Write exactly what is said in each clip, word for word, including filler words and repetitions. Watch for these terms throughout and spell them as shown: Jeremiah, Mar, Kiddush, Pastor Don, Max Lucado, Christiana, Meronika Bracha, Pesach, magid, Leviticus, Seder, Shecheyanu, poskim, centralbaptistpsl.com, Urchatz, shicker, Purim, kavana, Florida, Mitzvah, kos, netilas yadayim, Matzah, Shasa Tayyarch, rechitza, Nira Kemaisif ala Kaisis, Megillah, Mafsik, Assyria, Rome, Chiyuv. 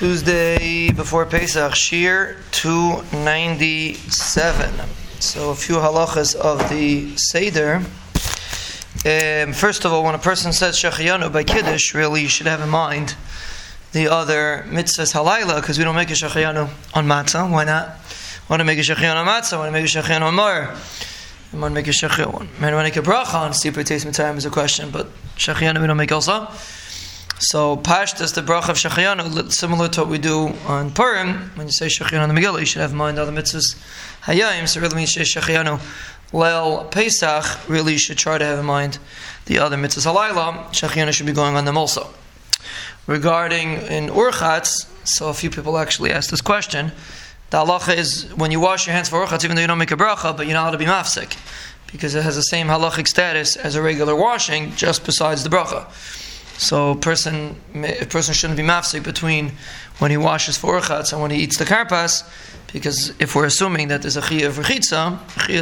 Tuesday before Pesach, Shir two ninety-seven. So a few halachas of the Seder. Um, first of all, when a person says Shecheyanu by Kiddush, really you should have in mind the other mitzvahs halayla, because we don't make a Shecheyanu on Matzah. Why not? I want to make a Shecheyanu on Matzah, I want to make a Shecheyanu on Mar, I want to make a Shecheyanu on Meronika Bracha on Steeper Tasement Time is a question, but Shecheyanu we don't make also. So Pashtas, the Bracha of Shecheyanu, similar to what we do on Purim. When you say Shecheyanu on the Megillah, you should have in mind other mitzvahs hayayim, so really when you say Shecheyanu Leil Pesach, really you should try to have in mind the other mitzvahs halayla. Shecheyanu should be going on them also. Regarding in Urchatz, so a few people actually asked this question. The halacha is when you wash your hands for Urchatz, even though you don't make a bracha, but you're not allowed to be Mafsik, because it has the same halachic status as a regular washing, just besides the bracha. So a person, a person shouldn't be mafsik between when he washes for urchatz and when he eats the karpas, because if we're assuming that there's a chiyuv of rechitza, chiyuv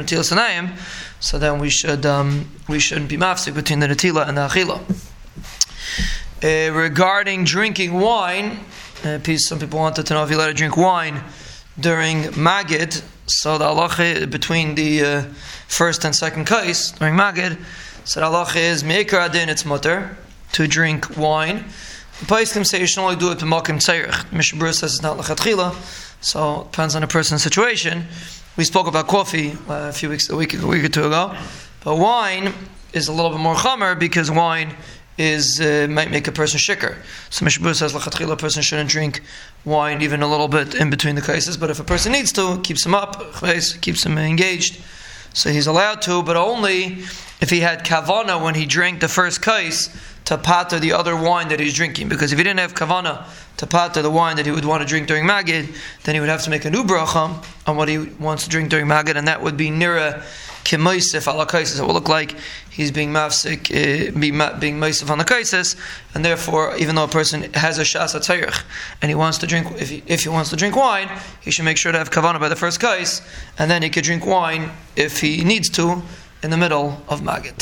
of netilas yadayim, so then we should um, we shouldn't be mafsik between the netila and the achila. Uh, regarding drinking wine, uh, some people wanted to know if you're allowed to drink wine during magid. So the halacha between the uh, first and second kos during magid, so the halacha is meikar adin, it's mutter to drink wine. The poskim say you should only do it b'makom tzarich. Mishna Berura says it's not l'chadchila, so it depends on the person's situation. We spoke about coffee uh, a few weeks, a week, a week or two ago, but wine is a little bit more chamer because wine is uh, might make a person shicker. So Mishna Berura says l'chadchila, a person shouldn't drink wine even a little bit in between the cases, but if a person needs to, it keeps him up, keeps him engaged. So he's allowed to, but only if he had kavana when he drank the first kos to pater the other wine that he's drinking. Because if he didn't have kavana to pater the wine that he would want to drink during magid, then he would have to make a new bracha on what he wants to drink during magid, and that would be Nira Kemaisif ala Kaisis. It will look like he's being mafsik, uh, being meisif on the Kaisis, and therefore, even though a person has a Shasa Tayyarch and he wants to drink, if he, if he wants to drink wine, he should make sure to have kavana by the first kos, and then he could drink wine if he needs to in the middle of magid.